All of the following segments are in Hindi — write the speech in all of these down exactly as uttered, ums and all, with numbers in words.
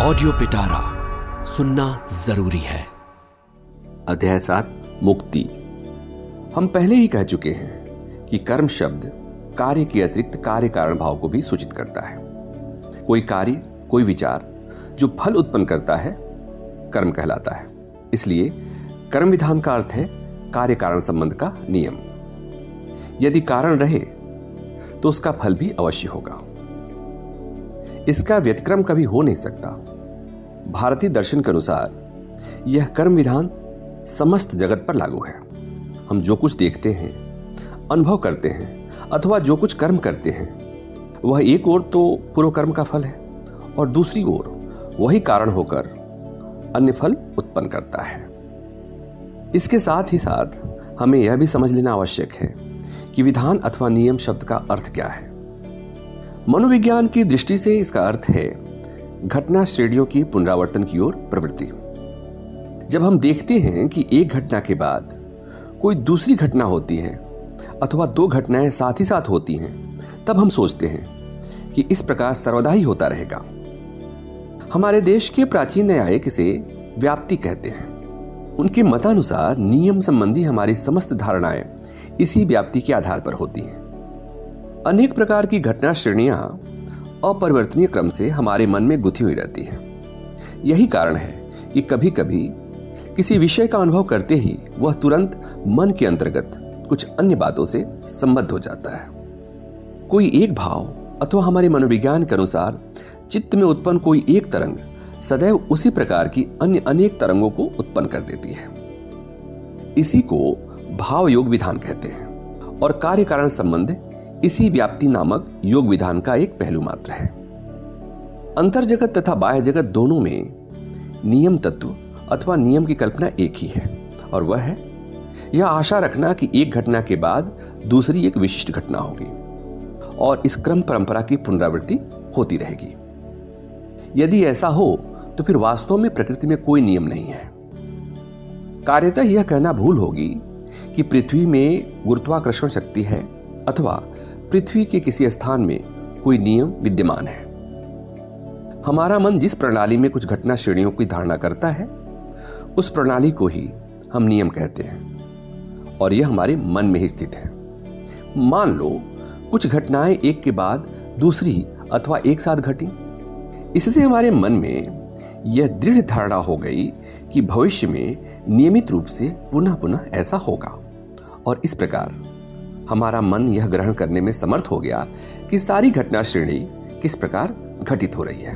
ऑडियो पिटारा सुनना जरूरी है। अध्याय सात, मुक्ति। हम पहले ही कह चुके हैं कि कर्म शब्द कार्य के अतिरिक्त कार्य कारण भाव को भी सूचित करता है। कोई कार्य, कोई विचार जो फल उत्पन्न करता है कर्म कहलाता है। इसलिए कर्म विधान का अर्थ है कार्य कारण संबंध का नियम। यदि कारण रहे तो उसका फल भी अवश्य होगा, इसका व्यतिक्रम कभी हो नहीं सकता। भारतीय दर्शन के अनुसार यह कर्म विधान समस्त जगत पर लागू है। हम जो कुछ देखते हैं, अनुभव करते हैं अथवा जो कुछ कर्म करते हैं, वह एक ओर तो पूर्व कर्म का फल है और दूसरी ओर वही कारण होकर अन्य फल उत्पन्न करता है। इसके साथ ही साथ हमें यह भी समझ लेना आवश्यक है कि विधान अथवा नियम शब्द का अर्थ क्या है। मनोविज्ञान की दृष्टि से इसका अर्थ है घटना श्रेणियों की पुनरावर्तन की ओर प्रवृत्ति। जब हम देखते हैं कि एक घटना के बाद कोई दूसरी घटना होती है अथवा दो घटनाएं साथ ही साथ होती हैं, तब हम सोचते हैं कि इस प्रकार सर्वदा ही होता रहेगा। हमारे देश के प्राचीन न्यायिक इसे व्याप्ति कहते हैं। उनके मतानुसार नियम संबंधी हमारी समस्त धारणाएं इसी व्याप्ति के आधार पर होती हैं। अनेक प्रकार की घटना श्रेणियां अपरिवर्तनीय क्रम से हमारे मन में गुथी हुई रहती हैं। यही कारण है कि कभी कभी किसी विषय का अनुभव करते ही वह तुरंत मन के अंतर्गत कुछ अन्य बातों से संबद्ध हो जाता है। कोई एक भाव अथवा हमारे मनोविज्ञान के अनुसार चित्त में उत्पन्न कोई एक तरंग सदैव उसी प्रकार की अन्य अनेक तरंगों को उत्पन्न कर देती है। इसी को भाव योग विधान कहते हैं और कार्य कारण संबंध इसी व्याप्ति नामक योग विधान का एक पहलू मात्र है। अंतर जगत तथा बाह्य जगत दोनों में नियम तत्व अथवा नियम की कल्पना एक ही है और वह है यह आशा रखना कि एक घटना के बाद दूसरी एक विशिष्ट घटना होगी और इस क्रम परंपरा की पुनरावृत्ति होती रहेगी। यदि ऐसा हो तो फिर वास्तव में प्रकृति में कोई नियम नहीं है। कार्यतः यह कहना भूल होगी कि पृथ्वी में गुरुत्वाकर्षण शक्ति है अथवा पृथ्वी के किसी स्थान में कोई नियम विद्यमान है। हमारा मन जिस प्रणाली में कुछ घटना श्रेणियों की धारणा करता है, उस प्रणाली को ही हम नियम कहते हैं और यह हमारे मन में ही स्थित है। मान लो कुछ घटनाएं एक के बाद दूसरी अथवा एक साथ घटी। इससे हमारे मन में यह दृढ़ धारणा हो गई कि भविष्य में नियमित रूप से पुनः पुनः ऐसा होगा और इस प्रकार हमारा मन यह ग्रहण करने में समर्थ हो गया कि सारी घटना श्रेणी किस प्रकार घटित हो रही है।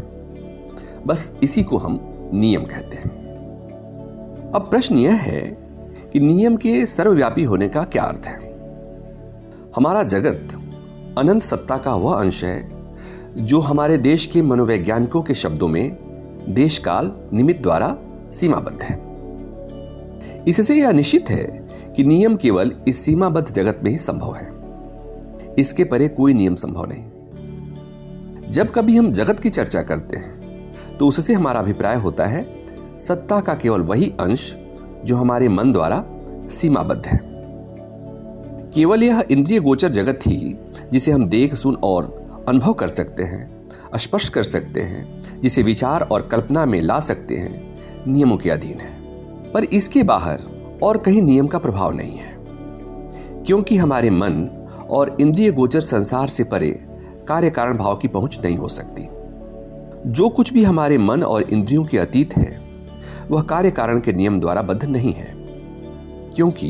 बस इसी को हम नियम कहते हैं। अब प्रश्न यह है कि नियम के सर्वव्यापी होने का क्या अर्थ है। हमारा जगत अनंत सत्ता का वह अंश है जो हमारे देश के मनोवैज्ञानिकों के शब्दों में देश काल निमित्त द्वारा सीमाबद्ध है। इससे यह निश्चित है कि नियम केवल इस सीमाबद्ध जगत में ही संभव है। इसके परे कोई नियम संभव नहीं। जब कभी हम जगत की चर्चा करते हैं तो उससे हमारा अभिप्राय होता है सत्ता का केवल वही अंश जो हमारे मन द्वारा सीमाबद्ध है। केवल यह इंद्रिय गोचर जगत ही जिसे हम देख, सुन और अनुभव कर सकते हैं, स्पर्श कर सकते हैं, जिसे विचार और कल्पना में ला सकते हैं, नियमों के अधीन है। पर इसके बाहर और कहीं नियम का प्रभाव नहीं है, क्योंकि हमारे मन और इंद्रिय गोचर संसार से परे कार्य कारण भाव की पहुंच नहीं हो सकती। जो कुछ भी हमारे मन और इंद्रियों के अतीत है वह कार्य कारण के नियम द्वारा बद्ध नहीं है, क्योंकि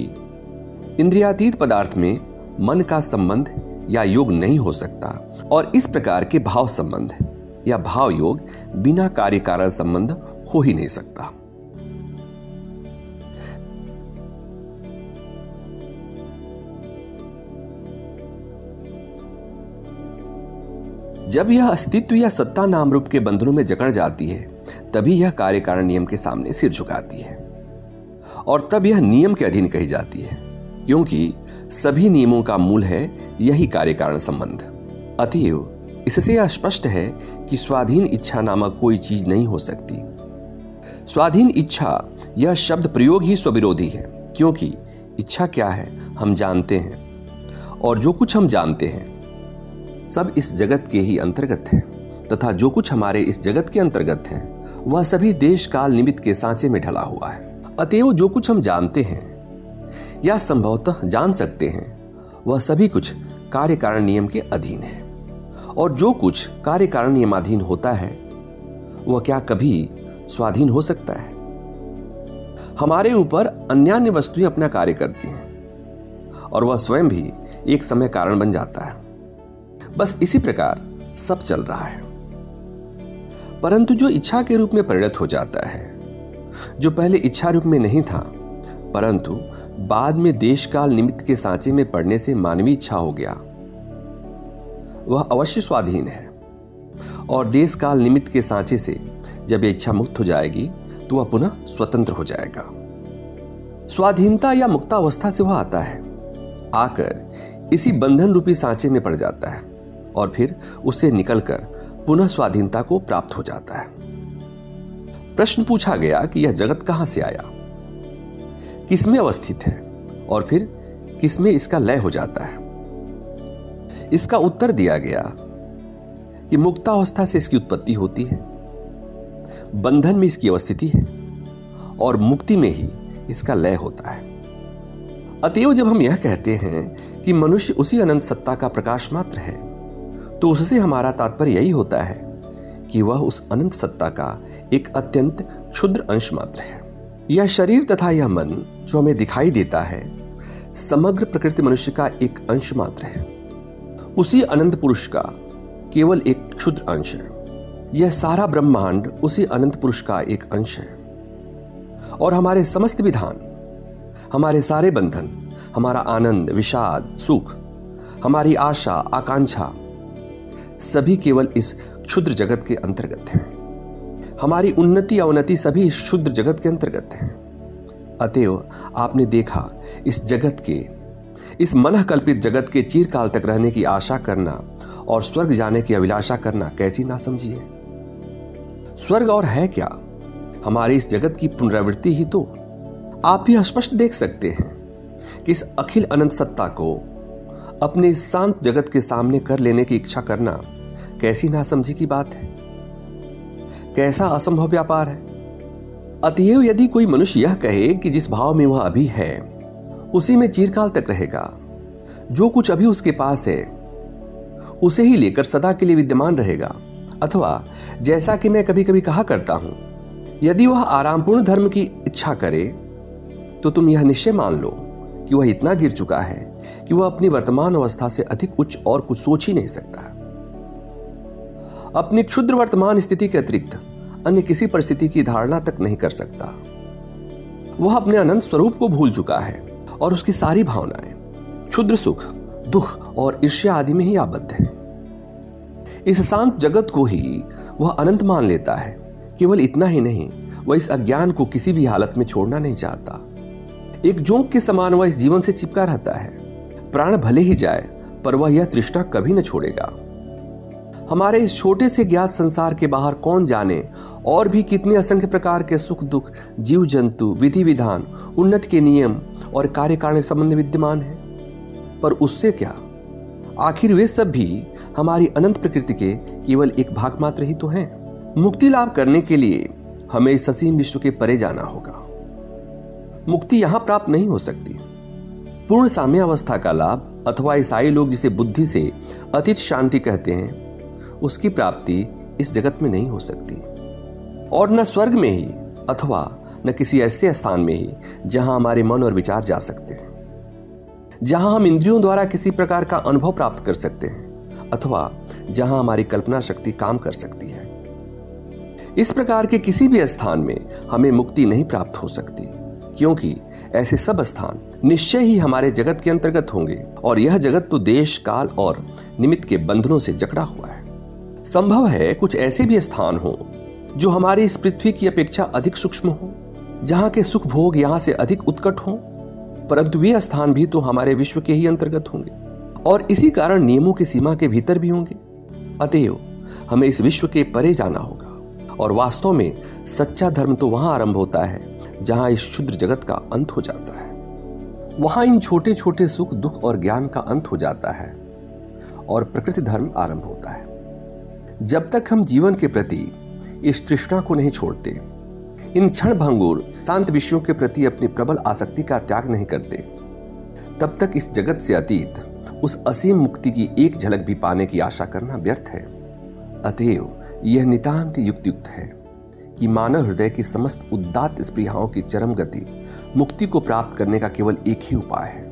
इंद्रियातीत पदार्थ में मन का संबंध या योग नहीं हो सकता और इस प्रकार के भाव संबंध या भाव योग बिना कार्य कारण संबंध हो ही नहीं सकता। जब यह अस्तित्व या सत्ता नाम रूप के बंधनों में जकड़ जाती है, तभी यह कार्य कारण नियम के सामने सिर झुकाती है और तब यह नियम के अधीन कही जाती है, क्योंकि सभी नियमों का मूल है यही कार्य कारण संबंध। अतएव इससे यह स्पष्ट है कि स्वाधीन इच्छा नामक कोई चीज नहीं हो सकती। स्वाधीन इच्छा यह शब्द प्रयोग ही स्वविरोधी है, क्योंकि इच्छा क्या है हम जानते हैं और जो कुछ हम जानते हैं सब इस जगत के ही अंतर्गत है तथा जो कुछ हमारे इस जगत के अंतर्गत है वह सभी देश काल निमित्त के सांचे में ढला हुआ है। अतएव जो कुछ हम जानते हैं या संभवतः जान सकते हैं वह सभी कुछ कार्य कारण नियम के अधीन है, और जो कुछ कार्य कारण नियमाधीन होता है वह क्या कभी स्वाधीन हो सकता है? हमारे ऊपर अन्यान्य वस्तुएं अपना कार्य करती हैं और वह स्वयं भी एक समय कारण बन जाता है। बस इसी प्रकार सब चल रहा है। परंतु जो इच्छा के रूप में परिणत हो जाता है, जो पहले इच्छा रूप में नहीं था परंतु बाद में देश काल निमित्त के सांचे में पड़ने से मानवीय इच्छा हो गया, वह अवश्य स्वाधीन है। और देश काल निमित्त के सांचे से जब यह इच्छा मुक्त हो जाएगी तो वह पुनः स्वतंत्र हो जाएगा। स्वाधीनता या मुक्तावस्था से वह आता है, आकर इसी बंधन रूपी सांचे में पड़ जाता है और फिर उससे निकलकर पुनः स्वाधीनता को प्राप्त हो जाता है। प्रश्न पूछा गया कि यह जगत कहां से आया, किसमें अवस्थित है और फिर किसमें इसका लय हो जाता है? इसका उत्तर दिया गया कि मुक्तावस्था से इसकी उत्पत्ति होती है, बंधन में इसकी अवस्थिति है और मुक्ति में ही इसका लय होता है। अतएव जब हम यह कहते हैं कि मनुष्य उसी अनंत सत्ता का प्रकाश मात्र है, तो उससे हमारा तात्पर्य यही होता है कि वह उस अनंत सत्ता का एक अत्यंत क्षुद्र अंश मात्र है। यह शरीर तथा यह मन जो हमें दिखाई देता है, समग्र प्रकृति मनुष्य का एक अंश मात्र है, उसी अनंत पुरुष का केवल एक क्षुद्र अंश है। यह सारा ब्रह्मांड उसी अनंत पुरुष का एक अंश है, और हमारे समस्त विधान, हमारे सारे बंधन, हमारा आनंद, विषाद, सुख, हमारी आशा, आकांक्षा सभी केवल इस क्षुद्र जगत के अंतर्गत हैं। हमारी उन्नति अवनति सभी इस क्षुद्र जगत के अंतर्गत हैं। अतएव आपने देखा, इस जगत के, इस मनःकल्पित जगत के चिरकाल तक रहने की आशा करना और स्वर्ग जाने की अभिलाषा करना कैसी ना समझिए। स्वर्ग और है क्या? हमारे इस जगत की पुनरावृत्ति ही तो। आप यह स्पष्ट देख सकते हैं कि इस अखिल अनंत सत्ता को अपने इस शांत जगत के सामने कर लेने की इच्छा करना कैसी ना समझी की बात है, कैसा असंभव व्यापार है। अतएव यदि कोई मनुष्य यह कहे कि जिस भाव में वह अभी है उसी में चिरकाल तक रहेगा, जो कुछ अभी उसके पास है उसे ही लेकर सदा के लिए विद्यमान रहेगा, अथवा जैसा कि मैं कभी कभी कहा करता हूं, यदि वह आरामपूर्ण धर्म की इच्छा करे तो तुम यह निश्चय मान लो कि वह इतना गिर चुका है कि वह अपनी वर्तमान अवस्था से अधिक उच्च और कुछ सोच ही नहीं सकता। अपनी क्षुद्र वर्तमान स्थिति के अतिरिक्त अन्य किसी परिस्थिति की धारणा तक नहीं कर सकता। वह अपने अनंत स्वरूप को भूल चुका है और उसकी सारी भावनाएं क्षुद्र सुख, दुख और ईर्ष्या आदि में ही आबद्ध है। इस शांत जगत को ही वह अनंत मान लेता है। केवल इतना ही नहीं, वह इस अज्ञान को किसी भी हालत में छोड़ना नहीं चाहता। एक जोंक के समान वह इस जीवन से चिपका रहता है। प्राण भले ही जाए पर वह यह तृष्णा कभी न छोड़ेगा। हमारे इस छोटे से ज्ञात संसार के बाहर कौन जाने और भी कितने असंख्य प्रकार के सुख दुख, जीव जंतु, विधि विधान, उन्नति के नियम और कार्य कारण संबंध विद्यमान है, पर उससे क्या, आखिर वे सब भी हमारी अनंत प्रकृति के केवल एक भाग मात्र ही तो हैं। मुक्ति लाभ करने के लिए हमें इस असीम विश्व के परे जाना होगा। मुक्ति यहां प्राप्त नहीं हो सकती। पूर्ण साम्यावस्था का लाभ, अथवा ईसाई लोग जिसे बुद्धि से अतीत शांति कहते हैं, उसकी प्राप्ति इस जगत में नहीं हो सकती, और न स्वर्ग में ही अथवा न किसी ऐसे स्थान में ही जहां हमारे मन और विचार जा सकते हैं, जहां हम इंद्रियों द्वारा किसी प्रकार का अनुभव प्राप्त कर सकते हैं, अथवा जहां हमारी कल्पना शक्ति काम कर सकती है। इस प्रकार के किसी भी स्थान में हमें मुक्ति नहीं प्राप्त हो सकती, क्योंकि ऐसे सब स्थान निश्चय ही हमारे जगत के अंतर्गत होंगे, और यह जगत तो देश काल और निमित्त के बंधनों से जकड़ा हुआ है। संभव है कुछ ऐसे भी स्थान हो जो हमारी इस पृथ्वी की अपेक्षा अधिक सूक्ष्म हो, जहां के सुख भोग यहां से अधिक उत्कट हो, परंतु वे स्थान भी तो हमारे विश्व के ही अंतर्गत होंगे और इसी कारण नियमों की सीमा के भीतर भी होंगे। अतएव हमें इस विश्व के परे जाना होगा, और वास्तव में सच्चा धर्म तो वहां आरंभ होता है जहां इस क्षुद्र जगत का अंत हो जाता है। वहां इन छोटे छोटे सुख दुख और ज्ञान का अंत हो जाता है और प्रकृति धर्म आरंभ होता है। जब तक हम जीवन के प्रति इस तृष्णा को नहीं छोड़ते। इन क्षणभंगुर शांत विषयों के प्रति अपनी प्रबल आसक्ति का त्याग नहीं करते। तब तक इस जगत से अतीत उस असीम मुक्ति की एक झलक भी पाने की आशा करना व्यर्थ है। अतएव यह नितांत युक्तियुक्त है कि मानव हृदय की समस्त उदात्त स्पृहाओं की चरम गति मुक्ति को प्राप्त करने का केवल एक ही उपाय है,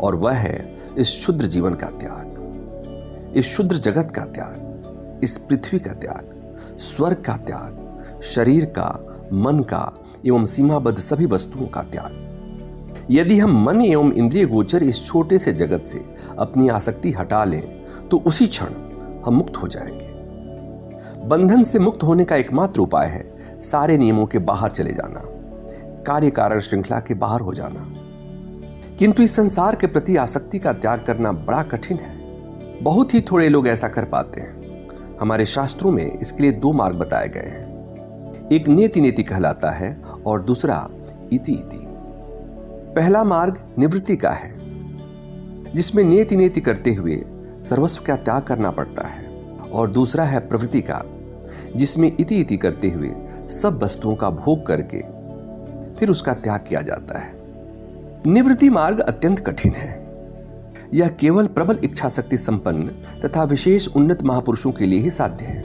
और वह है इस क्षुद्र जीवन का त्याग, इस क्षुद्र जगत का त्याग, इस पृथ्वी का त्याग, स्वर्ग का त्याग, शरीर का, मन का एवं सीमाबद्ध सभी वस्तुओं का त्याग। यदि हम मन एवं इंद्रिय गोचर इस छोटे से जगत से अपनी आसक्ति हटा लें तो उसी क्षण हम मुक्त हो जाएंगे। बंधन से मुक्त होने का एकमात्र उपाय है सारे नियमों के बाहर चले जाना, कार्य कारण श्रृंखला के बाहर हो जाना। किंतु इस संसार के प्रति आसक्ति का त्याग करना बड़ा कठिन है। बहुत ही थोड़े लोग ऐसा कर पाते हैं। हमारे शास्त्रों में इसके लिए दो मार्ग बताए गए हैं, एक नेति नेति कहलाता है और दूसरा इति इति। पहला मार्ग निवृत्ति का है, जिसमें नेति नेति करते हुए सर्वस्व का त्याग करना पड़ता है, और दूसरा है प्रवृत्ति का, जिसमें इति इति करते हुए सब वस्तुओं का भोग करके फिर उसका त्याग किया जाता है। निवृत्ति मार्ग अत्यंत कठिन है। यह केवल प्रबल इच्छा शक्ति संपन्न तथा विशेष उन्नत महापुरुषों के लिए ही साध्य है।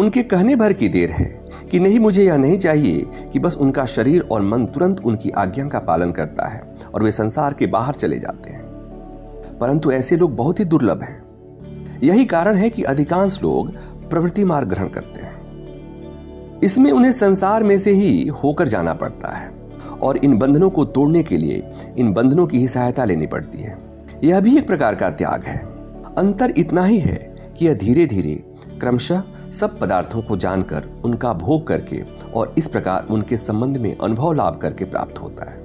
उनके कहने भर की देर है कि नहीं, मुझे यह नहीं चाहिए कि बस उनका शरीर और मन तुरंत उनकी आज्ञा का पालन करता है और वे संसार के बाहर चले जाते हैं। परंतु ऐसे लोग बहुत ही दुर्लभ हैं। यही कारण है कि अधिकांश लोग प्रवृत्ति मार्ग ग्रहण करते हैं। इसमें उन्हें संसार में से ही होकर जाना पड़ता है और इन बंधनों को तोड़ने के लिए इन बंधनों की ही सहायता लेनी पड़ती है। यह भी एक प्रकार का त्याग है। अंतर इतना ही है कि यह धीरे धीरे क्रमशः सब पदार्थों को जानकर उनका भोग करके और इस प्रकार उनके संबंध में अनुभव लाभ करके प्राप्त होता है।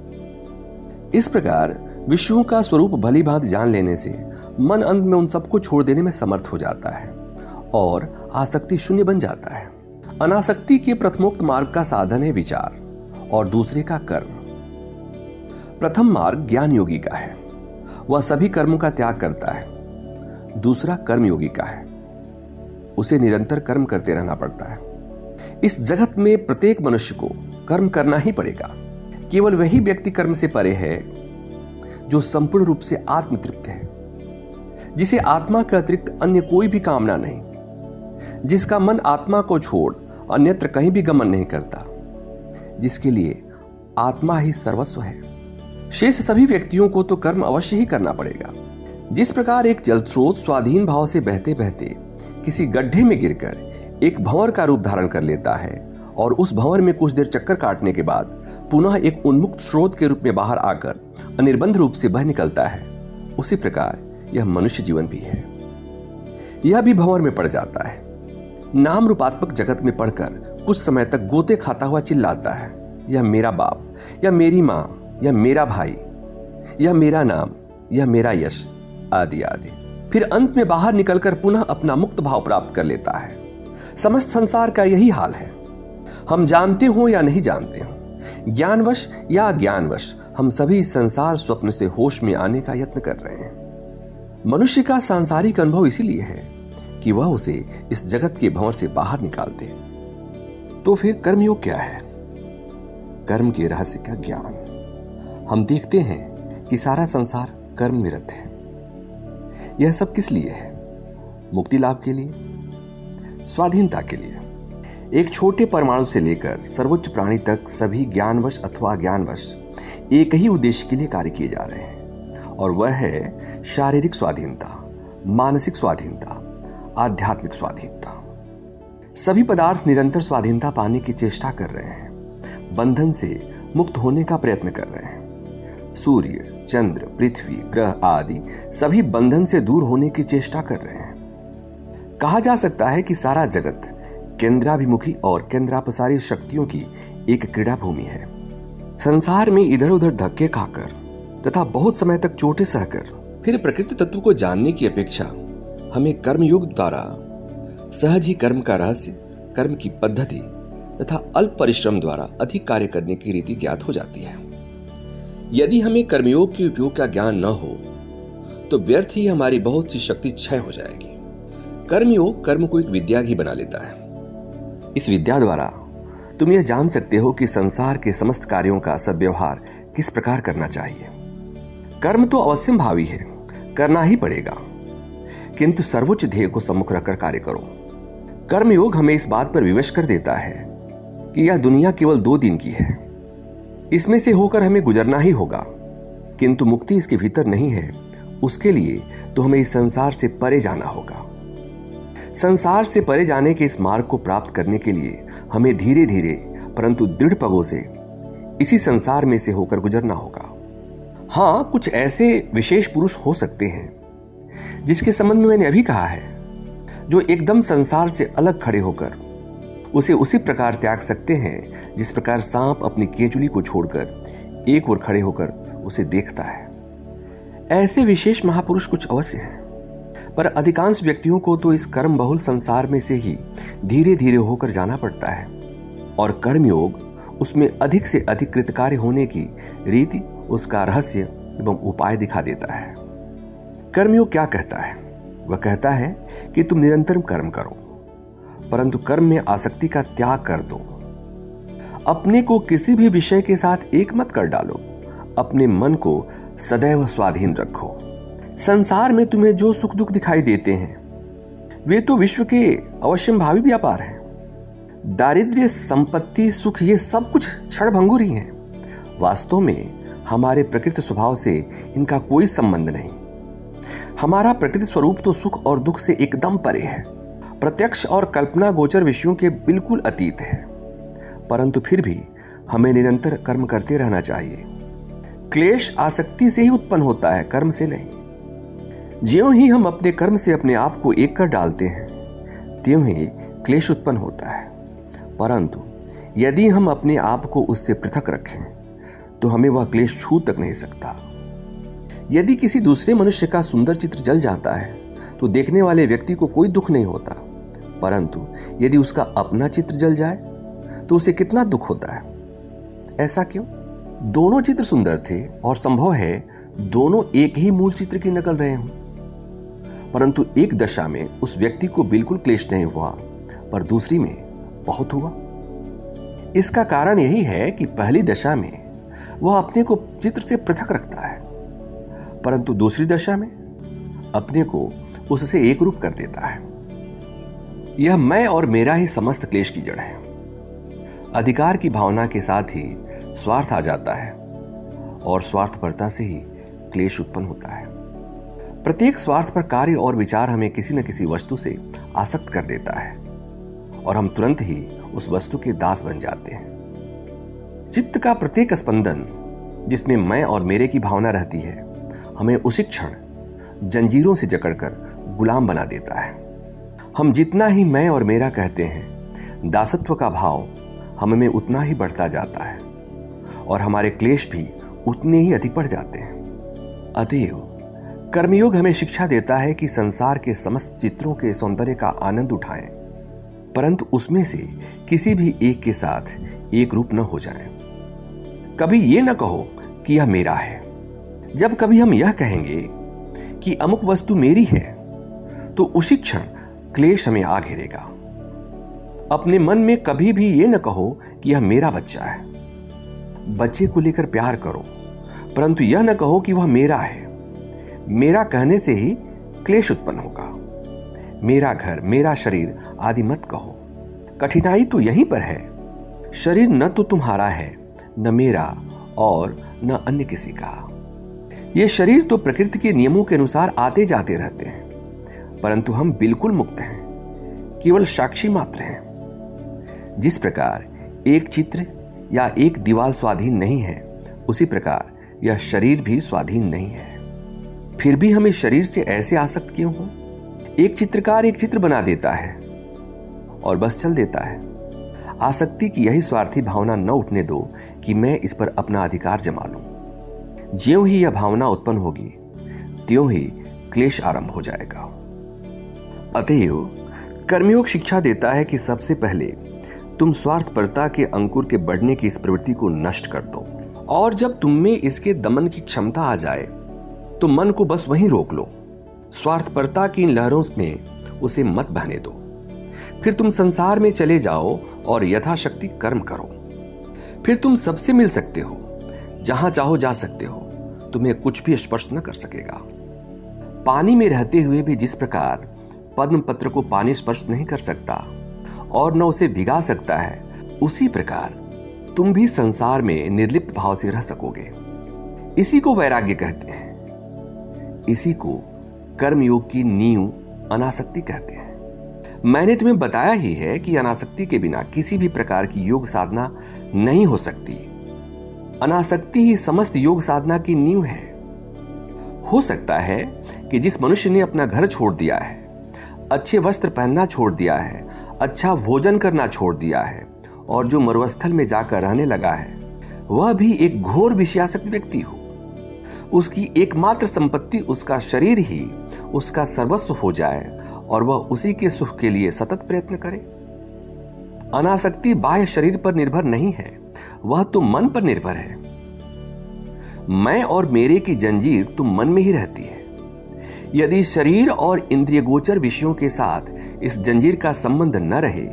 इस प्रकार विषयों का स्वरूप भली भांति जान लेने से मन अंत में उन सबको छोड़ देने में समर्थ हो जाता है और आसक्ति शून्य बन जाता है। अनासक्ति के प्रथमोक्त मार्ग का साधन है विचार और दूसरे का कर्म। प्रथम मार्ग ज्ञान योगी का है, वह सभी कर्मों का त्याग करता है। दूसरा कर्म योगी का है, उसे निरंतर कर्म करते रहना पड़ता है। इस जगत में प्रत्येक मनुष्य को कर्म करना ही पड़ेगा। केवल वही व्यक्ति कर्म से परे है जो संपूर्ण रूप से आत्मतृप्त है, जिसे आत्मा के अतिरिक्त अन्य कोई भी कामना नहीं, जिसका मन आत्मा को छोड़ अन्यत्र कहीं भी गमन नहीं करता, जिसके लिए आत्मा ही सर्वस्व है। शेष सभी व्यक्तियों को तो कर्म अवश्य ही करना पड़ेगा। जिस प्रकार एक जलस्रोत स्वाधीन भाव से बहते बहते किसी गड्ढे में गिरकर एक भंवर का रूप धारण कर लेता है और उस भंवर में कुछ देर चक्कर काटने के बाद पुनः एक उन्मुक्त स्रोत के रूप में बाहर आकर अनिर्बंध रूप से बह निकलता है, उसी प्रकार यह मनुष्य जीवन भी है। यह भी भंवर में पड़ जाता है, नाम रूपात्मक जगत में पड़कर कुछ समय तक गोते खाता हुआ चिल्लाता है, यह मेरा बाप, यह मेरी माँ, यह मेरा भाई, यह मेरा नाम, यह मेरा यश आदि आदि। फिर अंत में बाहर निकलकर पुनः अपना मुक्त भाव प्राप्त कर लेता है। समस्त संसार का यही हाल है। हम जानते हो या नहीं जानते हो, ज्ञानवश या अज्ञानवश, हम सभी संसार स्वप्न से होश में आने का यत्न कर रहे हैं। मनुष्य का सांसारिक अनुभव इसीलिए है कि वह उसे इस जगत के भंवर से बाहर निकाल दे। तो फिर कर्मयोग क्या है? कर्म के रहस्य का ज्ञान। हम देखते हैं कि सारा संसार कर्म में रत है। यह सब किस लिए है? मुक्ति लाभ के लिए, स्वाधीनता के लिए। एक छोटे परमाणु से लेकर सर्वोच्च प्राणी तक सभी ज्ञानवश अथवा अज्ञानवश एक ही उद्देश्य के लिए कार्य किए जा रहे हैं, और वह है शारीरिक स्वाधीनता, मानसिक स्वाधीनता, आध्यात्मिक स्वाधीनता। सभी पदार्थ निरंतर स्वाधीनता पाने की चेष्टा कर रहे हैं, बंधन से मुक्त होने का प्रयत्न कर रहे हैं। सूर्य, चंद्र, पृथ्वी, ग्रह आदि सभी बंधन से दूर होने की चेष्टा कर रहे हैं। कहा जा सकता है कि सारा जगत केंद्राभिमुखी और केंद्रापसारी शक्तियों की एक क्रीड़ा भूमि है। संसार में इधर उधर धक्के खाकर तथा बहुत समय तक चोटें सहकर फिर प्रकृति तत्व को जानने की अपेक्षा हमें कर्मयोग द्वारा सहज ही कर्म का रहस्य, कर्म की पद्धति तथा अल्प परिश्रम द्वारा अधिक कार्य करने की रीति ज्ञात हो जाती है। यदि हमें कर्मयोग के उपयोग का ज्ञान न हो तो व्यर्थ ही हमारी बहुत सी शक्ति क्षय हो जाएगी। कर्मयोग कर्म को एक विद्या ही बना लेता है। इस विद्या द्वारा तुम यह जान सकते हो कि संसार के समस्त कार्यों का सद्व्यवहार किस प्रकार करना चाहिए। कर्म तो अवश्यंभावी है, करना ही पड़ेगा, किंतु सर्वोच्च ध्येय को सम्मुख रखकर कार्य करो। कर्मयोग हमें इस बात पर विवश कर देता है कि यह दुनिया केवल दो दिन की है, इसमें से होकर हमें गुजरना ही होगा, किंतु मुक्ति इसके भीतर नहीं है। उसके लिए तो हमें इस संसार से परे जाना होगा। संसार से परे जाने के इस मार्ग को प्राप्त करने के लिए हमें धीरे धीरे परंतु दृढ़ पगों से इसी संसार में से होकर गुजरना होगा। हाँ, कुछ ऐसे विशेष पुरुष हो सकते हैं जिसके संबंध में मैंने अभी कहा है, जो एकदम संसार से अलग खड़े होकर उसे उसी प्रकार त्याग सकते हैं जिस प्रकार सांप अपनी केचुली को छोड़कर एक ओर खड़े होकर उसे देखता है। ऐसे विशेष महापुरुष कुछ अवश्य हैं, पर अधिकांश व्यक्तियों को तो इस कर्म बहुल संसार में से ही धीरे धीरे होकर जाना पड़ता है, और कर्मयोग उसमें अधिक से अधिक कृतकार्य होने की रीति, उसका रहस्य एवं उपाय दिखा देता है। कर्मयोग क्या कहता है? वह कहता है कि तुम निरंतर कर्म करो, परंतु कर्म में आसक्ति का त्याग कर दो। अपने को किसी भी विषय के साथ एक मत कर डालो, अपने मन को सदैव स्वाधीन रखो। संसार में तुम्हें जो सुख दुख दिखाई देते हैं वे तो विश्व के अवश्यंभावी व्यापार हैं। दारिद्र्य, संपत्ति, सुख ये सब कुछ क्षणभंगुर ही हैं। वास्तव में हमारे प्रकृति स्वभाव से इनका कोई संबंध नहीं। हमारा प्रकृति स्वरूप तो सुख और दुख से एकदम परे है, प्रत्यक्ष और कल्पना गोचर विषयों के बिल्कुल अतीत है। परंतु फिर भी हमें निरंतर कर्म करते रहना चाहिए। क्लेश आसक्ति से ही उत्पन्न होता है, कर्म से नहीं। ज्यों ही हम अपने कर्म से अपने आप को एक कर डालते हैं, त्यों ही क्लेश उत्पन्न होता है। परंतु यदि हम अपने आप को उससे पृथक रखें तो हमें वह क्लेश छू तक नहीं सकता। यदि किसी दूसरे मनुष्य का सुंदर चित्र जल जाता है तो देखने वाले व्यक्ति को कोई दुख नहीं होता, परंतु यदि उसका अपना चित्र जल जाए तो उसे कितना दुख होता है। ऐसा क्यों? दोनों चित्र सुंदर थे और संभव है दोनों एक ही मूल चित्र की नकल रहे हों, परंतु एक दशा में उस व्यक्ति को बिल्कुल क्लेश नहीं हुआ, पर दूसरी में बहुत हुआ। इसका कारण यही है कि पहली दशा में वह अपने को चित्र से पृथक रखता है, परंतु दूसरी दशा में अपने को उससे एक रूप कर देता है। यह मैं और मेरा ही समस्त क्लेश की जड़ है। अधिकार की भावना के साथ ही स्वार्थ आ जाता है, और स्वार्थपरता से ही क्लेश उत्पन्न होता है। प्रत्येक स्वार्थ पर कार्य और विचार हमें किसी न किसी वस्तु से आसक्त कर देता है, और हम तुरंत ही उस वस्तु के दास बन जाते हैं। चित्त का प्रत्येक स्पंदन जिसमें मैं और मेरे की भावना रहती है, हमें उसी क्षण जंजीरों से जकड़कर गुलाम बना देता है। हम जितना ही मैं और मेरा कहते हैं, दासत्व का भाव हम में उतना ही बढ़ता जाता है, और हमारे क्लेश भी उतने ही अधिक बढ़ जाते हैं। अतएव कर्मयोग हमें शिक्षा देता है कि संसार के समस्त चित्रों के सौंदर्य का आनंद उठाएं, परंतु उसमें से किसी भी एक के साथ एक रूप न हो जाएं। कभी ये न कहो कि यह मेरा है। जब कभी हम यह कहेंगे कि अमुक वस्तु मेरी है, तो उसी क्षण क्लेश हमें आ घेरेगा। अपने मन में कभी भी ये न कहो कि यह मेरा बच्चा है। बच्चे को लेकर प्यार करो, परंतु यह न कहो कि वह मेरा है। मेरा कहने से ही क्लेश उत्पन्न होगा। मेरा घर, मेरा शरीर आदि मत कहो। कठिनाई तो यहीं पर है। शरीर न तो तुम्हारा है, न मेरा और न अन्य किसी का। ये शरीर तो प्रकृति के नियमों के अनुसार आते जाते रहते हैं, परंतु हम बिल्कुल मुक्त हैं, केवल साक्षी मात्र हैं। जिस प्रकार एक चित्र या एक दीवार स्वाधीन नहीं है, उसी प्रकार यह शरीर भी स्वाधीन नहीं है। फिर भी हम इस शरीर से ऐसे आसक्त क्यों हों? एक चित्रकार एक चित्र बना देता है और बस चल देता है। आसक्ति की यही स्वार्थी भावना न उठने दो कि मैं इस पर अपना अधिकार जमा लूं। ज्यों ही यह भावना उत्पन्न होगी, त्यों ही क्लेश आरंभ हो जाएगा। अतएव कर्मयोग शिक्षा देता है कि सबसे पहले तुम स्वार्थपरता के अंकुर के बढ़ने की इस प्रवृत्ति को नष्ट कर दो, और जब तुम में इसके दमन की क्षमता आ जाए तो मन को बस वहीं रोक लो। स्वार्थपरता की इन लहरों में उसे मत बहने दो। फिर तुम संसार में चले जाओ और यथाशक्ति कर्म करो। फिर तुम सबसे मिल सकते हो, जहां चाहो जा सकते हो, तुम्हें कुछ भी स्पर्श न कर सकेगा। पानी में रहते हुए भी जिस प्रकार पद्म पत्र को पानी स्पर्श नहीं कर सकता और न उसे भिगा सकता है, उसी प्रकार तुम भी संसार में निर्लिप्त भाव से रह सकोगे। इसी को वैराग्य कहते हैं। इसी को कर्मयोग की नींव अनासक्ति कहते हैं। मैंने तुम्हें बताया ही है कि अनासक्ति के बिना किसी भी प्रकार की योग साधना नहीं हो सकती। अनासक्ति ही समस्त योग साधना की नींव है। हो सकता है कि जिस मनुष्य ने अपना घर छोड़ दिया है, अच्छे वस्त्र पहनना छोड़ दिया है, अच्छा भोजन करना छोड़ दिया है और जो मरुस्थल में जाकर रहने लगा है, वह भी एक घोर विषयासक्त व्यक्ति हो। उसकी एकमात्र संपत्ति उसका शरीर ही उसका सर्वस्व हो जाए और वह उसी के सुख के लिए सतत प्रयत्न करे। अनासक्ति बाह्य शरीर पर निर्भर नहीं है, वह तो मन पर निर्भर है। मैं और मेरे की जंजीर तो मन में ही रहती है। यदि शरीर और इंद्रियगोचर विषयों के साथ इस जंजीर का संबंध न रहे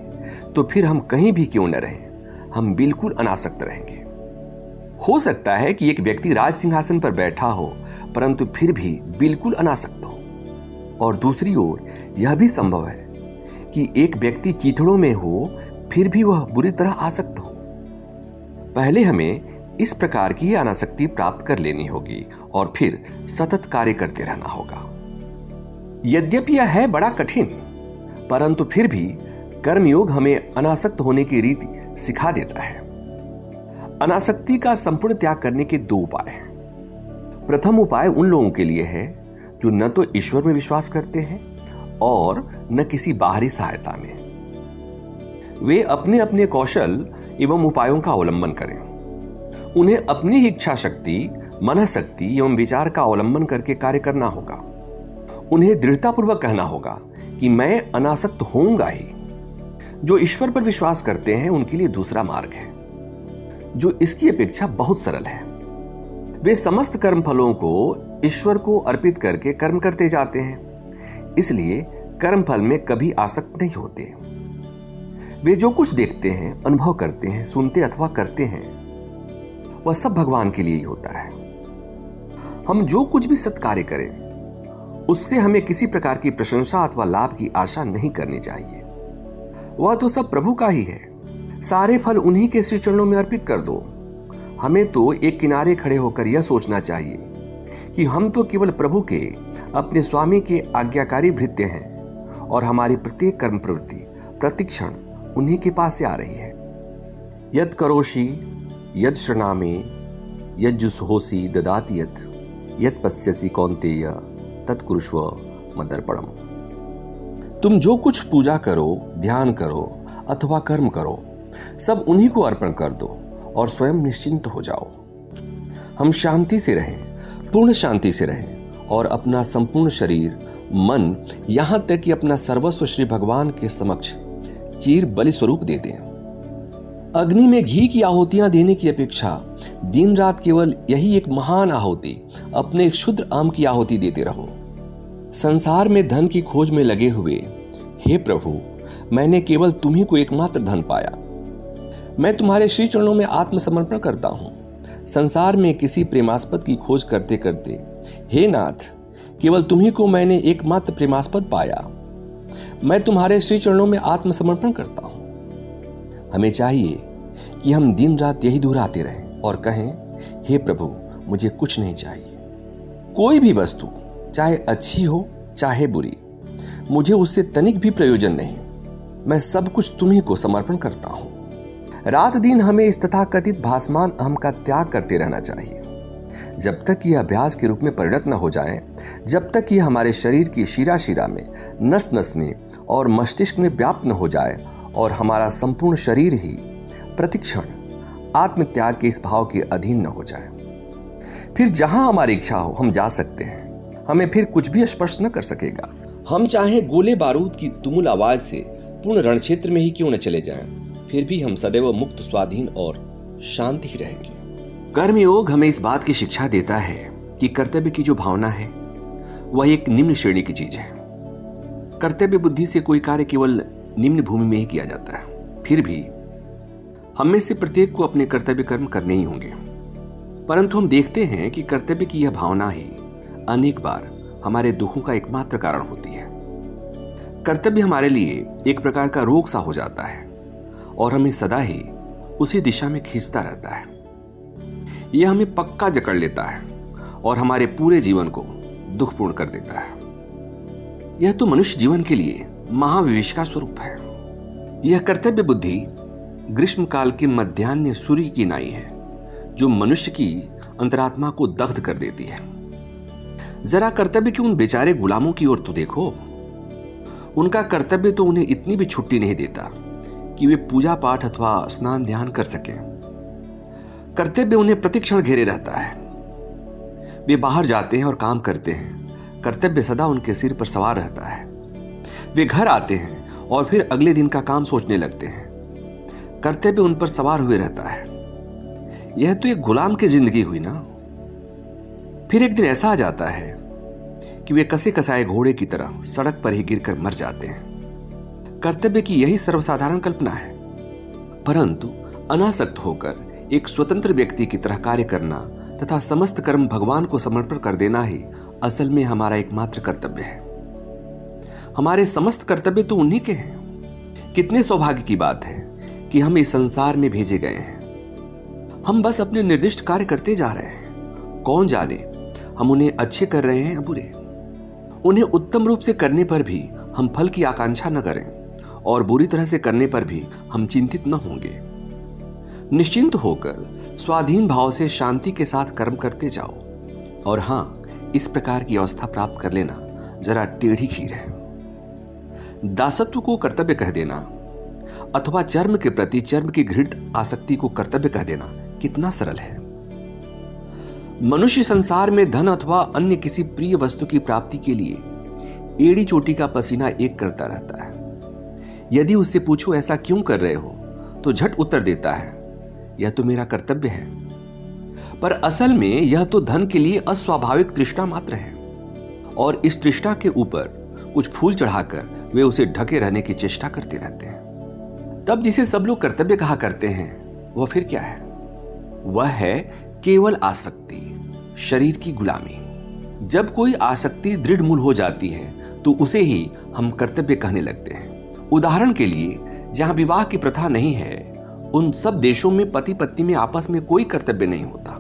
तो फिर हम कहीं भी क्यों न रहें, हम बिल्कुल अनासक्त रहेंगे। हो सकता है कि एक व्यक्ति राज सिंहासन पर बैठा हो परंतु फिर भी बिल्कुल अनासक्त हो। और दूसरी ओर यह भी संभव है कि एक व्यक्ति चीथड़ों में हो फिर भी वह बुरी तरह आसक्त हो। पहले हमें इस प्रकार की अनासक्ति प्राप्त कर लेनी होगी और फिर सतत कार्य करते रहना होगा। यद्यपि यह है बड़ा कठिन, परंतु फिर भी कर्मयोग हमें अनासक्त होने की रीति सिखा देता है। अनासक्ति का संपूर्ण त्याग करने के दो उपाय हैं। प्रथम उपाय उन लोगों के लिए है जो न तो ईश्वर में विश्वास करते हैं और न किसी बाहरी सहायता में। वे अपने अपने कौशल एवं उपायों का अवलंबन करें। उन्हें अपनी ही इच्छा शक्ति, मन शक्ति एवं विचार का अवलंबन करके कार्य करना होगा। उन्हें दृढ़तापूर्वक कहना होगा कि मैं अनासक्त होऊंगा ही। जो ईश्वर पर विश्वास करते हैं उनके लिए दूसरा मार्ग है, जो इसकी अपेक्षा बहुत सरल है। वे समस्त कर्म फलों को ईश्वर को अर्पित करके कर्म करते जाते हैं, इसलिए कर्म फल में कभी आसक्त नहीं होते। वे जो कुछ देखते हैं, अनुभव करते हैं, सुनते अथवा करते हैं, वह सब भगवान के लिए ही होता है। हम जो कुछ भी सत्कार्य करें उससे हमें किसी प्रकार की प्रशंसा अथवा लाभ की आशा नहीं करनी चाहिए। वह तो सब प्रभु का ही है। सारे फल उन्हीं के श्री चरणों में अर्पित कर दो। हमें तो एक किनारे खड़े होकर यह सोचना चाहिए कि हम तो केवल प्रभु के, अपने स्वामी के आज्ञाकारी भृत्य हैं और हमारी प्रत्येक कर्म प्रवृत्ति प्रतिक्षण उन्हीं के पास से आ रही है। यद करोषि यद श्रृणामि यद जुषोषि ददाति यद यद पश्यसि कौन्तेय तत्कुरुष्व मदर्पणम। तुम जो कुछ पूजा करो, ध्यान करो अथवा कर्म करो, सब उन्हीं को अर्पण कर दो और स्वयं निश्चिंत हो जाओ। हम शांति से रहें, पूर्ण शांति से रहें और अपना संपूर्ण शरीर, मन, यहां तक कि अपना सर्वस्व श्री भगवान के समक्ष चीर बलि स्वरूप दे दें। अग्नि में घी की आहुतियां देने की अपेक्षा दिन रात केवल यही एक महान आहुति, अपने क्षुद्र आम की आहुति देते रहो। संसार में धन की खोज में लगे हुए हे प्रभु, मैंने केवल तुम्ही को एकमात्र धन पाया। मैं तुम्हारे श्री चरणों में आत्मसमर्पण करता हूँ। संसार में किसी प्रेमास्पद की खोज करते करते हे नाथ, केवल तुम्ही को मैंने एकमात्र प्रेमास्पद पाया। मैं तुम्हारे श्री चरणों में आत्मसमर्पण करता हूँ। हमें चाहिए कि हम दिन रात यही दोहराते रहें और कहें हे प्रभु, मुझे कुछ नहीं चाहिए। कोई भी वस्तु चाहे अच्छी हो चाहे बुरी, मुझे उससे तनिक भी प्रयोजन नहीं। मैं सब कुछ तुम्ही को समर्पण करता हूँ। रात दिन हमें इस तथाकथित भासमान अहम का त्याग करते रहना चाहिए, जब तक यह अभ्यास के रूप में परिणत न हो जाए, जब तक यह हमारे शरीर की शिरा शिरा में, नस नस में और मस्तिष्क में व्याप्त न हो जाए और हमारा संपूर्ण शरीर ही प्रतिक्षण आत्मत्याग के इस भाव के अधीन न हो जाए। फिर जहां हमारी इच्छा हो हम जा सकते हैं, हमें फिर कुछ भी स्पर्श न कर सकेगा। हम चाहे गोले बारूद की तुमुल आवाज से पूर्ण रणक्षेत्र में ही क्यों न चले जाएं, फिर भी हम सदैव मुक्त, स्वाधीन और शांत ही रहेंगे। कर्मयोग हमें इस बात की शिक्षा देता है कि कर्तव्य की जो भावना है वह एक निम्न श्रेणी की चीज है। कर्तव्य बुद्धि से कोई कार्य केवल निम्न भूमि में ही किया जाता है। फिर भी हम में से प्रत्येक को अपने कर्तव्य कर्म करने ही होंगे, परंतु हम देखते हैं कि कर्तव्य की यह भावना ही अनेक बार हमारे दुखों का एकमात्र कारण होती है। कर्तव्य हमारे लिए एक प्रकार का रोग सा हो जाता है और हमें सदा ही उसी दिशा में खींचता रहता है। यह हमें पक्का जकड़ लेता है और हमारे पूरे जीवन को दुखपूर्ण कर देता है। यह तो मनुष्य जीवन के लिए महाविवेश का स्वरूप है। यह कर्तव्य बुद्धि ग्रीष्म काल के मध्यान्ह सूर्य की नाई है, जो मनुष्य की अंतरात्मा को दग्ध कर देती है। जरा कर्तव्य के उन बेचारे गुलामों की ओर तो देखो। उनका कर्तव्य तो उन्हें इतनी भी छुट्टी नहीं देता कि वे पूजा पाठ अथवा स्नान ध्यान कर सकें। कर्तव्य उन्हें प्रतिक्षण घेरे रहता है। वे बाहर जाते हैं और काम करते हैं, कर्तव्य सदा उनके सिर पर सवार रहता है। वे घर आते हैं और फिर अगले दिन का काम सोचने लगते हैं, कर्तव्य उन पर सवार हुए रहता है। यह तो एक गुलाम की जिंदगी हुई ना। फिर एक दिन ऐसा आ जाता है कि वे कसे कसाए घोड़े की तरह सड़क पर ही गिरकर मर जाते हैं। कर्तव्य की यही सर्वसाधारण कल्पना है, परंतु अनासक्त होकर एक स्वतंत्र व्यक्ति की तरह कार्य करना तथा समस्त कर्म भगवान को समर्पण कर देना ही असल में हमारा एकमात्र कर्तव्य है। हमारे समस्त कर्तव्य तो उन्हीं के हैं। कितने सौभाग्य की बात है कि हम इस संसार में भेजे गए हैं। हम बस अपने निर्दिष्ट कार्य करते जा रहे हैं। कौन जाने हम उन्हें अच्छे कर रहे हैं या बुरे। उन्हें उत्तम रूप से करने पर भी हम फल की आकांक्षा न करें और बुरी तरह से करने पर भी हम चिंतित न होंगे। निश्चिंत होकर स्वाधीन भाव से शांति के साथ कर्म करते जाओ। और हाँ, इस प्रकार की अवस्था प्राप्त कर लेना जरा टेढ़ी खीर है। दासत्व को कर्तव्य कह देना अथवा चर्म के प्रति चर्म की घृणित आसक्ति को कर्तव्य कह देना कितना सरल है। मनुष्य संसार में धन अथवा अन्य किसी प्रिय वस्तु की प्राप्ति के लिए एड़ी चोटी का पसीना एक करता रहता है। यदि उससे पूछो ऐसा क्यों कर रहे हो, तो झट उत्तर देता है, यह तो मेरा कर्तव्य है। पर असल में यह तो धन के लिए अस्वाभाविक तृष्णा मात्र है, और इस तृष्णा के ऊपर कुछ फूल चढ़ाकर वे उसे ढके रहने की चेष्टा करते रहते हैं। तब जिसे सब लोग कर्तव्य कहा करते हैं वह फिर क्या है? वह है केवल आसक्ति, शरीर की गुलामी। जब कोई आसक्ति दृढ़ मूल हो जाती है तो उसे ही हम कर्तव्य कहने लगते हैं। उदाहरण के लिए, जहां विवाह की प्रथा नहीं है, उन सब देशों में पति पत्नी में आपस में कोई कर्तव्य नहीं होता।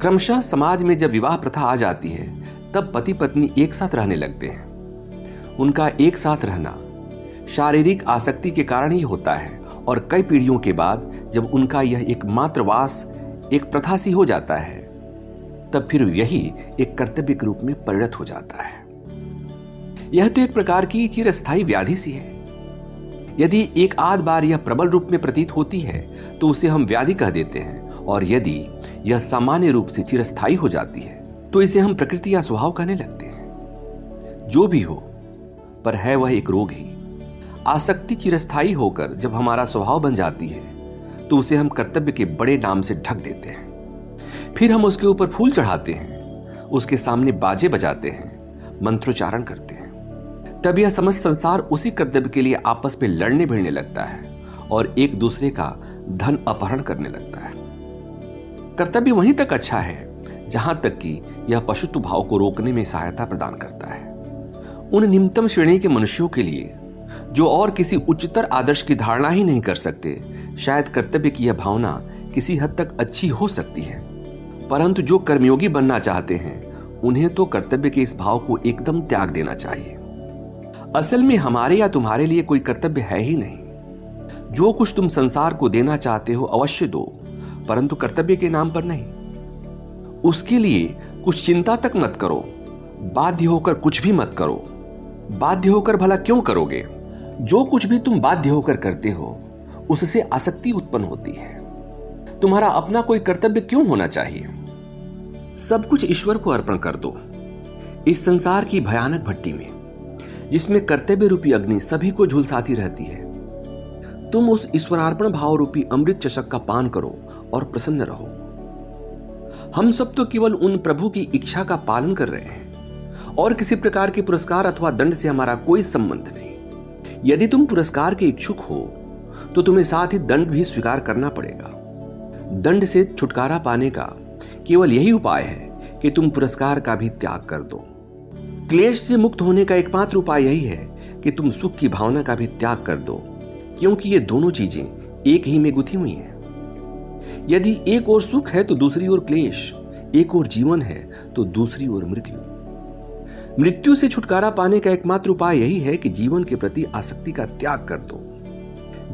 क्रमशः समाज में जब विवाह प्रथा आ जाती है, तब पति पत्नी एक साथ रहने लगते हैं। उनका एक साथ रहना शारीरिक आसक्ति के कारण ही होता है, और कई पीढ़ियों के बाद जब उनका यह एकमात्र वास एक प्रथा सी हो जाता है, तब फिर यही एक कर्तव्य के रूप में परिणत हो जाता है। यह तो एक प्रकार की चिरस्थायी व्याधि सी है। यदि एक आध बार यह प्रबल रूप में प्रतीत होती है तो उसे हम व्याधि कह देते हैं, और यदि यह सामान्य रूप से चिरस्थायी हो जाती है तो इसे हम प्रकृति या स्वभाव कहने लगते हैं। जो भी हो, पर है वह एक रोग ही। आसक्ति चिरस्थायी होकर जब हमारा स्वभाव बन जाती है तो उसे हम कर्तव्य के बड़े नाम से ढक देते हैं। फिर हम उसके ऊपर फूल चढ़ाते हैं, उसके सामने बाजे बजाते हैं, मंत्रोच्चारण करते हैं। तब यह समस्त संसार उसी कर्तव्य के लिए आपस में लड़ने भिड़ने लगता है और एक दूसरे का धन अपहरण करने लगता है। कर्तव्य वहीं तक अच्छा है जहां तक कि यह पशुत्व भाव को रोकने में सहायता प्रदान करता है। उन निम्नतम श्रेणी के मनुष्यों के लिए जो और किसी उच्चतर आदर्श की धारणा ही नहीं कर सकते, शायद कर्तव्य की यह भावना किसी हद तक अच्छी हो सकती है। परंतु जो कर्मयोगी बनना चाहते हैं, उन्हें तो कर्तव्य के इस भाव को एकदम त्याग देना चाहिए। असल में हमारे या तुम्हारे लिए कोई कर्तव्य है ही नहीं। जो कुछ तुम संसार को देना चाहते हो अवश्य दो, परंतु कर्तव्य के नाम पर नहीं। उसके लिए कुछ चिंता तक मत करो। बाध्य होकर कुछ भी मत करो। बाध्य होकर भला क्यों करोगे? जो कुछ भी तुम बाध्य होकर करते हो, उससे आसक्ति उत्पन्न होती है। तुम्हारा अपना कोई कर्तव्य क्यों होना चाहिए? सब कुछ ईश्वर को अर्पण कर दो। इस संसार की भयानक भट्टी में, जिसमें कर्तव्य रूपी अग्नि सभी को झुलसाती रहती है, तुम उस ईश्वरार्पण भाव रूपी अमृत चषक का पान करो और प्रसन्न रहो। हम सब तो केवल उन प्रभु की इच्छा का पालन कर रहे हैं, और किसी प्रकार के पुरस्कार अथवा दंड से हमारा कोई संबंध नहीं। यदि तुम पुरस्कार के इच्छुक हो तो तुम्हें साथ ही दंड भी स्वीकार करना पड़ेगा। दंड से छुटकारा पाने का केवल यही उपाय है कि तुम पुरस्कार का भी त्याग कर दो। क्लेश से मुक्त होने का एकमात्र उपाय यही है कि तुम सुख की भावना का भी त्याग कर दो, क्योंकि ये दोनों चीजें एक ही में गुथी हुई हैं। यदि एक ओर सुख है तो दूसरी ओर क्लेश, एक ओर जीवन है तो दूसरी ओर मृत्यु। मृत्यु से छुटकारा पाने का एकमात्र उपाय यही है कि जीवन के प्रति आसक्ति का त्याग कर दो।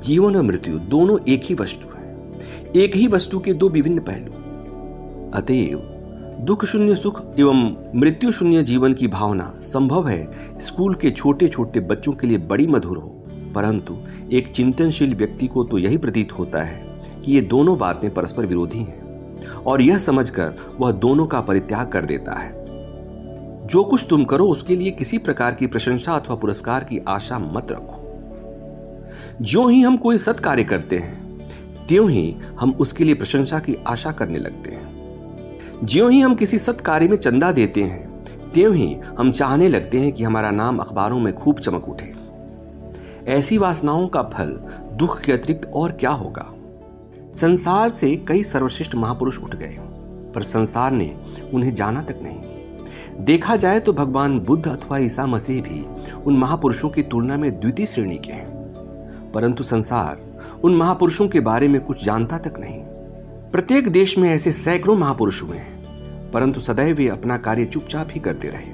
जीवन और मृत्यु दोनों एक ही वस्तु है, एक ही वस्तु के दो विभिन्न पहलू। अतएव दुख शून्य सुख एवं मृत्यु शून्य जीवन की भावना संभव है स्कूल के छोटे छोटे बच्चों के लिए बड़ी मधुर हो, परंतु एक चिंतनशील व्यक्ति को तो यही प्रतीत होता है कि ये दोनों बातें परस्पर विरोधी हैं और यह समझकर वह दोनों का परित्याग कर देता है। जो कुछ तुम करो उसके लिए किसी प्रकार की प्रशंसा अथवा पुरस्कार की आशा मत रखो। ज्यों ही हम कोई सत्कार्य करते हैं त्यों ही हम उसके लिए प्रशंसा की आशा करने लगते हैं। ज्यों ही हम किसी सत्कार्य में चंदा देते हैं त्यों ही हम चाहने लगते हैं कि हमारा नाम अखबारों में खूब चमक उठे। ऐसी वासनाओं का फल दुख के अतिरिक्त और क्या होगा। संसार से कई सर्वश्रेष्ठ महापुरुष उठ गए पर संसार ने उन्हें जाना तक नहीं। देखा जाए तो भगवान बुद्ध अथवा ईसा मसीह भी उन महापुरुषों की तुलना में द्वितीय श्रेणी के हैं, परंतु संसार उन महापुरुषों के बारे में कुछ जानता तक नहीं। प्रत्येक देश में ऐसे सैकड़ों महापुरुष हुए हैं, परंतु सदैव वे अपना कार्य चुपचाप ही करते रहे।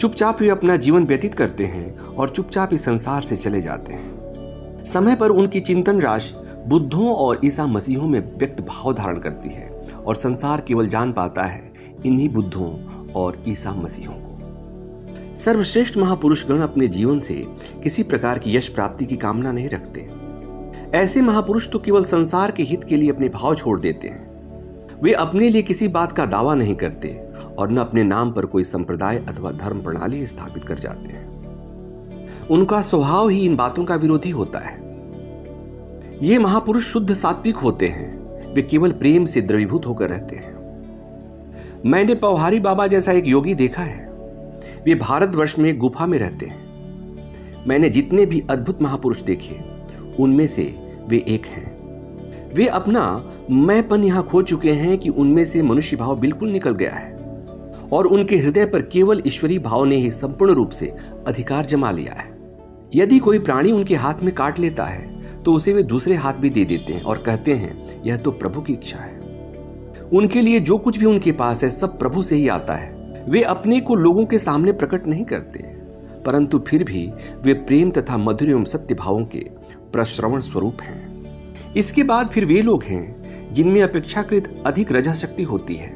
चुपचाप वे अपना जीवन व्यतीत करते हैं और चुपचाप इस संसार से चले जाते हैं। समय पर उनकी चिंतन राशि बुद्धों और ईसा मसीहों में व्यक्त भाव धारण करती है और संसार केवल जान पाता है इन्हीं बुद्धों और ईसा मसीहों को। सर्वश्रेष्ठ महापुरुषगण अपने जीवन से किसी प्रकार की यश प्राप्ति की कामना नहीं रखते। ऐसे महापुरुष तो केवल संसार के हित के लिए अपने भाव छोड़ देते हैं। वे अपने लिए किसी बात का दावा नहीं करते और न अपने नाम पर कोई संप्रदाय अथवा धर्म प्रणाली स्थापित कर जाते हैं। उनका स्वभाव ही इन बातों का विरोधी होता है। ये महापुरुष शुद्ध सात्विक होते हैं। वे केवल प्रेम से द्रवीभूत होकर रहते हैं। मैंने पवहारी बाबा जैसा एक योगी देखा है। वे भारतवर्ष में गुफा में रहते हैं। मैंने जितने भी अद्भुत महापुरुष देखे उनमें से वे एक हैं। वे अपना मैंपन यहाँ खो चुके हैं कि उनमें से मनुष्य भाव बिल्कुल निकल गया है और उनके हृदय पर केवल ईश्वरीय भाव ने ही संपूर्ण रूप से अधिकार जमा लिया है। यदि कोई प्राणी उनके हाथ में काट लेता है तो उसे वे दूसरे हाथ भी दे देते हैं और कहते हैं यह तो प्रभु की इच्छा है। उनके लिए जो कुछ भी उनके पास है सब प्रभु से ही आता है। वे अपने को लोगों के सामने प्रकट नहीं करते, परंतु फिर भी वे प्रेम तथा मधुर एवं सत्य भावों के प्रश्रवण स्वरूप हैं। इसके बाद फिर वे लोग हैं जिनमें अपेक्षाकृत अधिक रजा शक्ति होती है।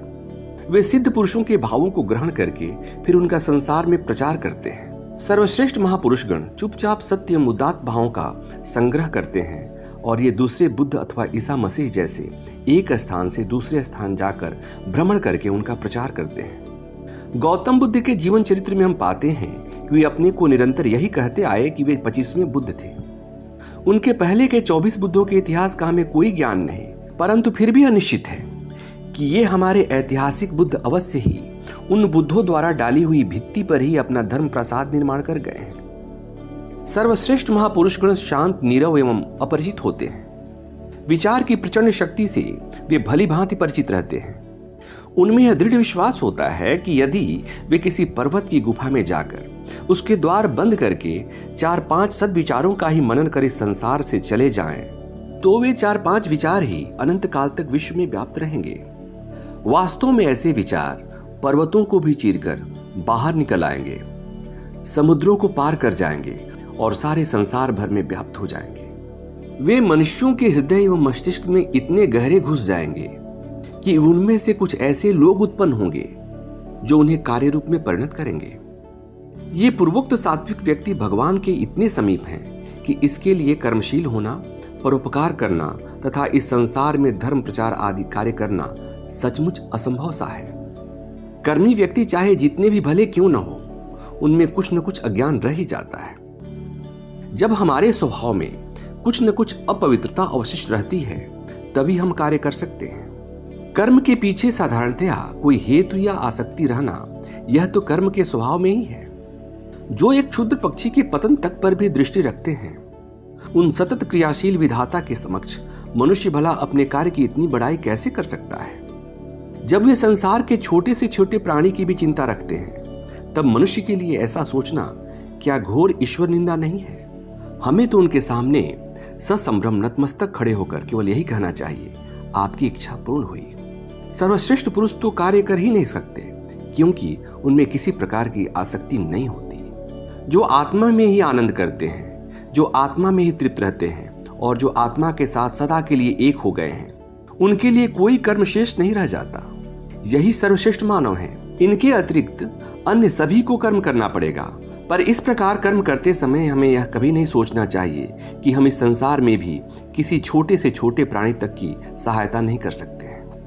वे सिद्ध पुरुषों के भावों को ग्रहण करके फिर उनका संसार में प्रचार करते हैं। सर्वश्रेष्ठ महापुरुषगण चुपचाप सत्य एवं उदात्त भावों का संग्रह करते हैं और ये दूसरे बुद्ध अथवा ईसा मसीह जैसे एक स्थान से दूसरे स्थान जाकर भ्रमण करके उनका प्रचार करते हैं। गौतम बुद्ध के जीवन चरित्र में हम पाते हैं कि वे अपने को निरंतर यही कहते आए कि वे पच्चीसवें बुद्ध थे। उनके पहले के चौबीस बुद्धों के इतिहास का हमें कोई ज्ञान नहीं, परंतु फिर भी अनिश्चित है कि ये हमारे ऐतिहासिक बुद्ध अवश्य ही उन बुद्धों द्वारा डाली हुई भित्ति पर ही अपना धर्म प्रासाद निर्माण कर गए हैं। सर्वश्रेष्ठ महापुरुषगण शांत नीरव एवं अपरिचित होते हैं। विचार की प्रचंड शक्ति से वे भली भांति परिचित रहते हैं। उनमें यह दृढ़ विश्वास होता है कि यदि वे किसी पर्वत की गुफा में जाकर उसके द्वार बंद करके चार पांच सद्विचारों का ही मनन कर इस संसार से चले जाएं, तो वे चार पांच विचार ही अनंत काल तक विश्व में व्याप्त रहेंगे। वास्तव में ऐसे विचार पर्वतों को भी चीरकर बाहर निकल आएंगे, समुद्रों को पार कर जाएंगे और सारे संसार भर में व्याप्त हो जाएंगे। वे मनुष्यों के हृदय एवं मस्तिष्क में इतने गहरे घुस जाएंगे कि उनमें से कुछ ऐसे लोग उत्पन्न होंगे जो उन्हें कार्य रूप में परिणत करेंगे। ये पूर्वोक्त सात्विक व्यक्ति भगवान के इतने समीप हैं कि इसके लिए कर्मशील होना, परोपकार करना तथा इस संसार में धर्म प्रचार आदि कार्य करना सचमुच असंभव सा है। कर्मी व्यक्ति चाहे जितने भी भले क्यों न हो, उनमें कुछ न कुछ अज्ञान रह ही जाता है। जब हमारे स्वभाव में कुछ न कुछ अपवित्रता अवशिष्ट रहती है तभी हम कार्य कर सकते हैं। कर्म के पीछे साधारणतया कोई हेतु या आसक्ति रहना यह तो कर्म के स्वभाव में ही है। जो एक क्षुद्र पक्षी के पतन तक पर भी दृष्टि रखते हैं। उन सतत क्रियाशील विधाता के समक्ष मनुष्य भला अपने कार्य की इतनी बड़ाई कैसे कर सकता है। जब वे संसार के छोटे से छोटे प्राणी की भी चिंता रखते हैं, तब मनुष्य के लिए ऐसा सोचना क्या घोर ईश्वर निंदा नहीं है। हमें तो उनके सामने ससंभ्रम नतमस्तक खड़े होकर केवल यही कहना चाहिए, आपकी इच्छा पूर्ण हुई। सर्वश्रेष्ठ पुरुष तो कार्य कर ही नहीं सकते, क्योंकि उनमें किसी प्रकार की आसक्ति नहीं होती। जो आत्मा में ही आनंद करते हैं, जो आत्मा में ही तृप्त रहते हैं और जो आत्मा के साथ सदा के लिए एक हो गए हैं, उनके लिए कोई कर्म शेष नहीं रह जाता। यही सर्वश्रेष्ठ मानव हैं। इनके अतिरिक्त अन्य सभी को कर्म करना पड़ेगा, पर इस प्रकार कर्म करते समय हमें यह कभी नहीं सोचना चाहिए कि हम इस संसार में भी किसी छोटे से छोटे प्राणी तक की सहायता नहीं कर सकते।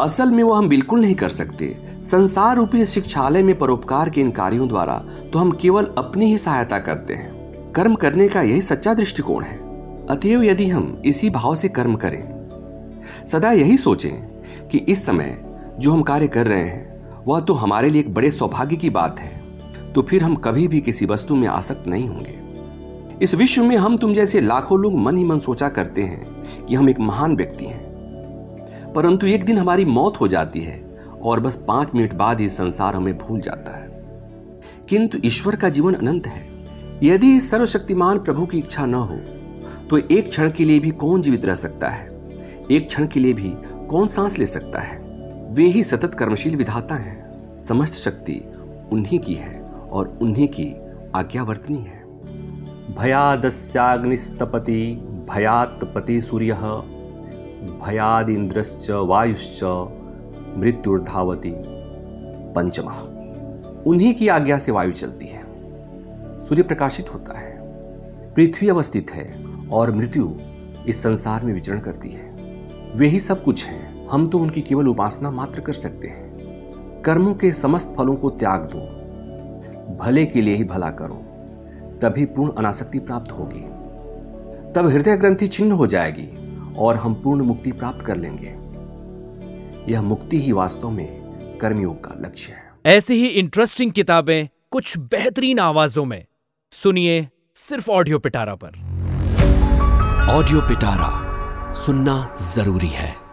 असल में वो हम बिल्कुल नहीं कर सकते। संसार रूपी शिक्षालय में परोपकार के इन कार्यों द्वारा तो हम केवल अपनी ही सहायता करते हैं। कर्म करने का यही सच्चा दृष्टिकोण है। अतएव यदि हम इसी भाव से कर्म करें, सदा यही सोचें कि इस समय जो हम कार्य कर रहे हैं वह तो हमारे लिए एक बड़े सौभाग्य की बात है, तो फिर हम कभी भी किसी वस्तु में आसक्त नहीं होंगे। इस विश्व में हम तुम जैसे लाखों लोग मन ही मन सोचा करते हैं कि हम एक महान व्यक्ति हैं, परंतु एक दिन हमारी मौत हो जाती है और बस पांच मिनट बाद ही संसार हमें भूल जाता है। किंतु ईश्वर का जीवन अनंत है। यदि इस सर्वशक्तिमान प्रभु की इच्छा न हो तो एक क्षण के लिए भी कौन जीवित रह सकता है, एक क्षण के लिए भी कौन सांस ले सकता है। वे ही सतत कर्मशील विधाता हैं। समस्त शक्ति उन्हीं की है और उन्हीं की आज्ञावर्तनी है। भयादस्याग्निस्तपति भयात्पति सूर्यः भयादिंद्रश्च वायुश्च मृत्युर्धावति पंचमः। उन्हीं की आज्ञा से वायु चलती है, सूर्य प्रकाशित होता है, पृथ्वी अवस्थित है और मृत्यु इस संसार में विचरण करती है। वे ही सब कुछ हैं। हम तो उनकी केवल उपासना मात्र कर सकते हैं। कर्मों के समस्त फलों को त्याग दो, भले के लिए ही भला करो, तभी पूर्ण अनासक्ति प्राप्त होगी। तब हृदय ग्रंथि छिन्न हो जाएगी और हम पूर्ण मुक्ति प्राप्त कर लेंगे। यह मुक्ति ही वास्तव में कर्मयोग का लक्ष्य है। ऐसी ही इंटरेस्टिंग किताबें कुछ बेहतरीन आवाजों में सुनिए सिर्फ ऑडियो पिटारा पर। ऑडियो पिटारा सुनना जरूरी है।